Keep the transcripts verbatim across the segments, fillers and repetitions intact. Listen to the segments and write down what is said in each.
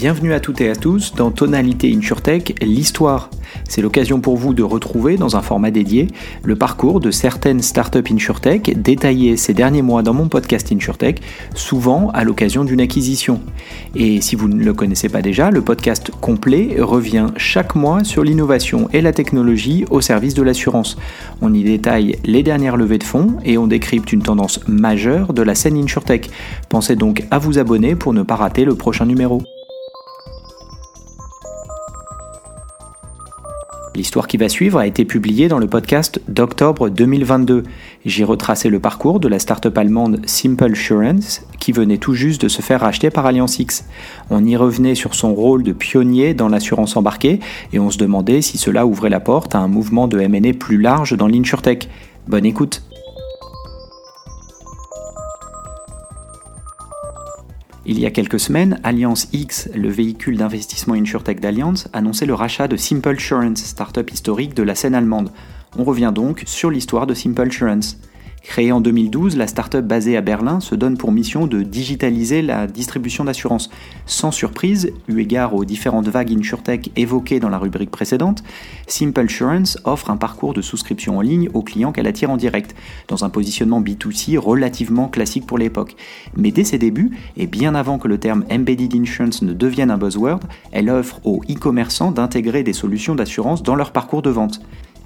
Bienvenue à toutes et à tous dans Tonalités InsurTech, l'histoire. C'est l'occasion pour vous de retrouver, dans un format dédié, le parcours de certaines startups InsurTech détaillées ces derniers mois dans mon podcast InsurTech, souvent à l'occasion d'une acquisition. Et si vous ne le connaissez pas déjà, le podcast complet revient chaque mois sur l'innovation et la technologie au service de l'assurance. On y détaille les dernières levées de fonds et on décrypte une tendance majeure de la scène InsurTech. Pensez donc à vous abonner pour ne pas rater le prochain numéro. L'histoire qui va suivre a été publiée dans le podcast d'octobre deux mille vingt-deux. J'y retraçais le parcours de la start-up allemande Simplesurance qui venait tout juste de se faire racheter par Allianz X. On y revenait sur son rôle de pionnier dans l'assurance embarquée et on se demandait si cela ouvrait la porte à un mouvement de M and A plus large dans l'InsurTech. Bonne écoute! Il y a quelques semaines, Allianz X, le véhicule d'investissement InsurTech d'Allianz, annonçait le rachat de Simplesurance, start-up historique de la scène allemande. On revient donc sur l'histoire de Simplesurance. Créée en deux mille douze, la start-up basée à Berlin se donne pour mission de digitaliser la distribution d'assurance. Sans surprise, eu égard aux différentes vagues InsurTech évoquées dans la rubrique précédente, Simplesurance offre un parcours de souscription en ligne aux clients qu'elle attire en direct, dans un positionnement B deux C relativement classique pour l'époque. Mais dès ses débuts, et bien avant que le terme Embedded Insurance ne devienne un buzzword, elle offre aux e-commerçants d'intégrer des solutions d'assurance dans leur parcours de vente.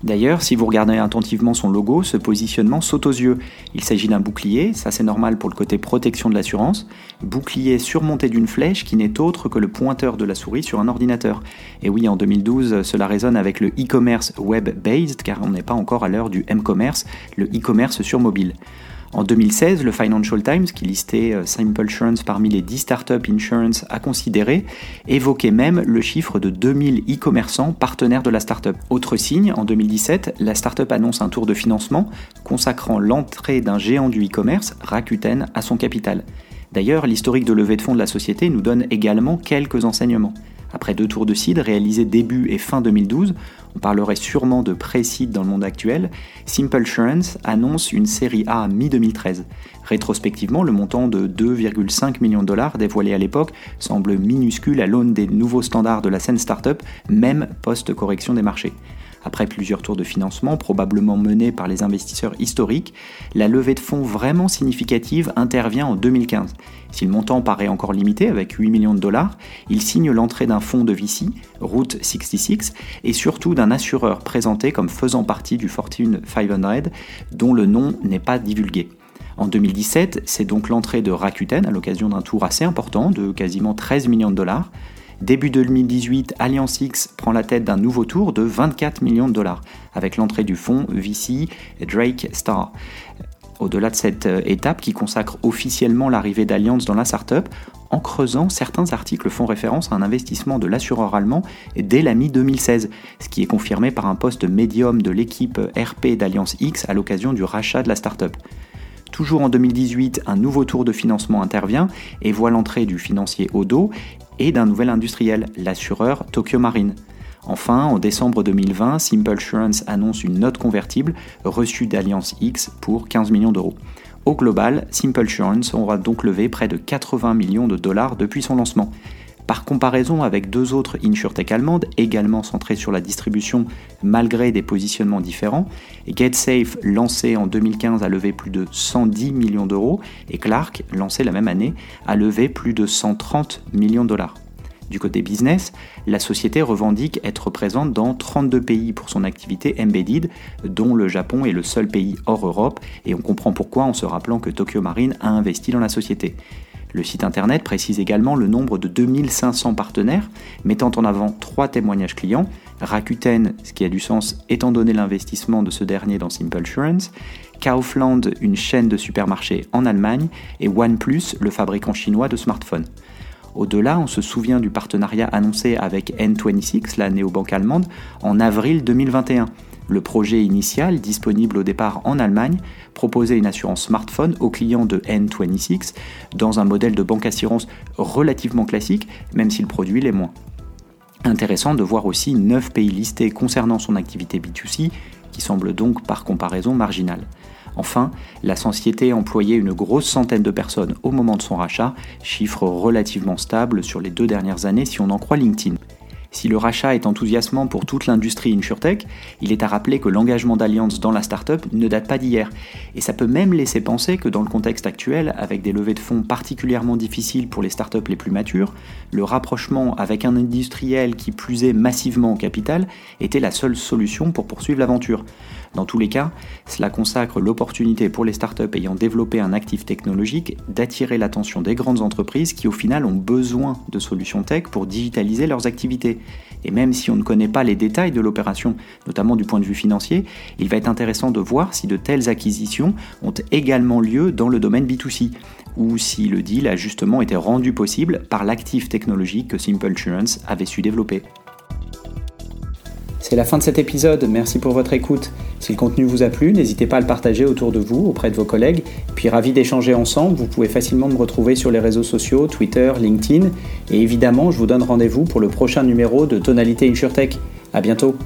D'ailleurs, si vous regardez attentivement son logo, ce positionnement saute aux yeux. Il s'agit d'un bouclier, ça c'est normal pour le côté protection de l'assurance, bouclier surmonté d'une flèche qui n'est autre que le pointeur de la souris sur un ordinateur. Et oui, en deux mille douze, cela résonne avec le e-commerce web-based, car on n'est pas encore à l'heure du m-commerce, le e-commerce sur mobile. En deux mille seize, le Financial Times, qui listait Simplesurance parmi les dix startups insurance à considérer, évoquait même le chiffre de deux mille e-commerçants partenaires de la startup. Autre signe, en deux mille dix-sept, la startup annonce un tour de financement consacrant l'entrée d'un géant du e-commerce, Rakuten, à son capital. D'ailleurs, l'historique de levée de fonds de la société nous donne également quelques enseignements. Après deux tours de seed réalisés début et fin deux mille douze, on parlerait sûrement de pré-seed dans le monde actuel, Simplesurance annonce une série A mi-deux mille treize. Rétrospectivement, le montant de deux virgule cinq millions de dollars dévoilé à l'époque semble minuscule à l'aune des nouveaux standards de la scène startup, même post-correction des marchés. Après plusieurs tours de financement, probablement menés par les investisseurs historiques, la levée de fonds vraiment significative intervient en deux mille quinze. Si le montant paraît encore limité, avec huit millions de dollars, il signe l'entrée d'un fonds de V C, Route soixante-six, et surtout d'un assureur présenté comme faisant partie du Fortune cinq cents, dont le nom n'est pas divulgué. En deux mille dix-sept, c'est donc l'entrée de Rakuten à l'occasion d'un tour assez important de quasiment treize millions de dollars. Début deux mille dix-huit, Allianz X prend la tête d'un nouveau tour de vingt-quatre millions de dollars, avec l'entrée du fonds V C Drake Star. Au-delà de cette étape qui consacre officiellement l'arrivée d'Allianz dans la startup, en creusant, certains articles font référence à un investissement de l'assureur allemand dès la mi-deux mille seize, ce qui est confirmé par un poste médium de l'équipe R P d'Allianz X à l'occasion du rachat de la startup. Toujours en deux mille dix-huit, un nouveau tour de financement intervient et voit l'entrée du financier Odo et d'un nouvel industriel, l'assureur Tokyo Marine. Enfin, en décembre deux mille vingt, Simplesurance annonce une note convertible reçue d'Allianz X pour quinze millions d'euros. Au global, Simplesurance aura donc levé près de quatre-vingts millions de dollars depuis son lancement. Par comparaison avec deux autres InsurTech allemandes, également centrées sur la distribution malgré des positionnements différents, GetSafe, lancé en deux mille quinze, a levé plus de cent dix millions d'euros et Clark, lancé la même année, a levé plus de cent trente millions de dollars. Du côté business, la société revendique être présente dans trente-deux pays pour son activité embedded, dont le Japon est le seul pays hors Europe, et on comprend pourquoi en se rappelant que Tokyo Marine a investi dans la société. Le site internet précise également le nombre de deux mille cinq cents partenaires, mettant en avant trois témoignages clients, Rakuten, ce qui a du sens étant donné l'investissement de ce dernier dans Simplesurance, Kaufland, une chaîne de supermarchés en Allemagne, et OnePlus, le fabricant chinois de smartphones. Au-delà, on se souvient du partenariat annoncé avec N vingt-six, la néobanque allemande, en avril deux mille vingt et un. Le projet initial, disponible au départ en Allemagne, proposait une assurance smartphone aux clients de N vingt-six dans un modèle de banque-assurance relativement classique, même si le produit l'est moins. Intéressant de voir aussi neuf pays listés concernant son activité B deux C, qui semble donc par comparaison marginale. Enfin, la société employait une grosse centaine de personnes au moment de son rachat, chiffre relativement stable sur les deux dernières années si on en croit LinkedIn. Si le rachat est enthousiasmant pour toute l'industrie InsurTech, il est à rappeler que l'engagement d'Allianz dans la start-up ne date pas d'hier, et ça peut même laisser penser que dans le contexte actuel, avec des levées de fonds particulièrement difficiles pour les start-up les plus matures, le rapprochement avec un industriel qui puisait massivement au capital était la seule solution pour poursuivre l'aventure. Dans tous les cas, cela consacre l'opportunité pour les startups ayant développé un actif technologique d'attirer l'attention des grandes entreprises qui au final ont besoin de solutions tech pour digitaliser leurs activités. Et même si on ne connaît pas les détails de l'opération, notamment du point de vue financier, il va être intéressant de voir si de telles acquisitions ont également lieu dans le domaine B deux C, ou si le deal a justement été rendu possible par l'actif technologique que Simplesurance avait su développer. C'est la fin de cet épisode, merci pour votre écoute. Si le contenu vous a plu, n'hésitez pas à le partager autour de vous, auprès de vos collègues. Puis ravi d'échanger ensemble, vous pouvez facilement me retrouver sur les réseaux sociaux, Twitter, LinkedIn. Et évidemment, je vous donne rendez-vous pour le prochain numéro de Tonalités InsurTech. À bientôt.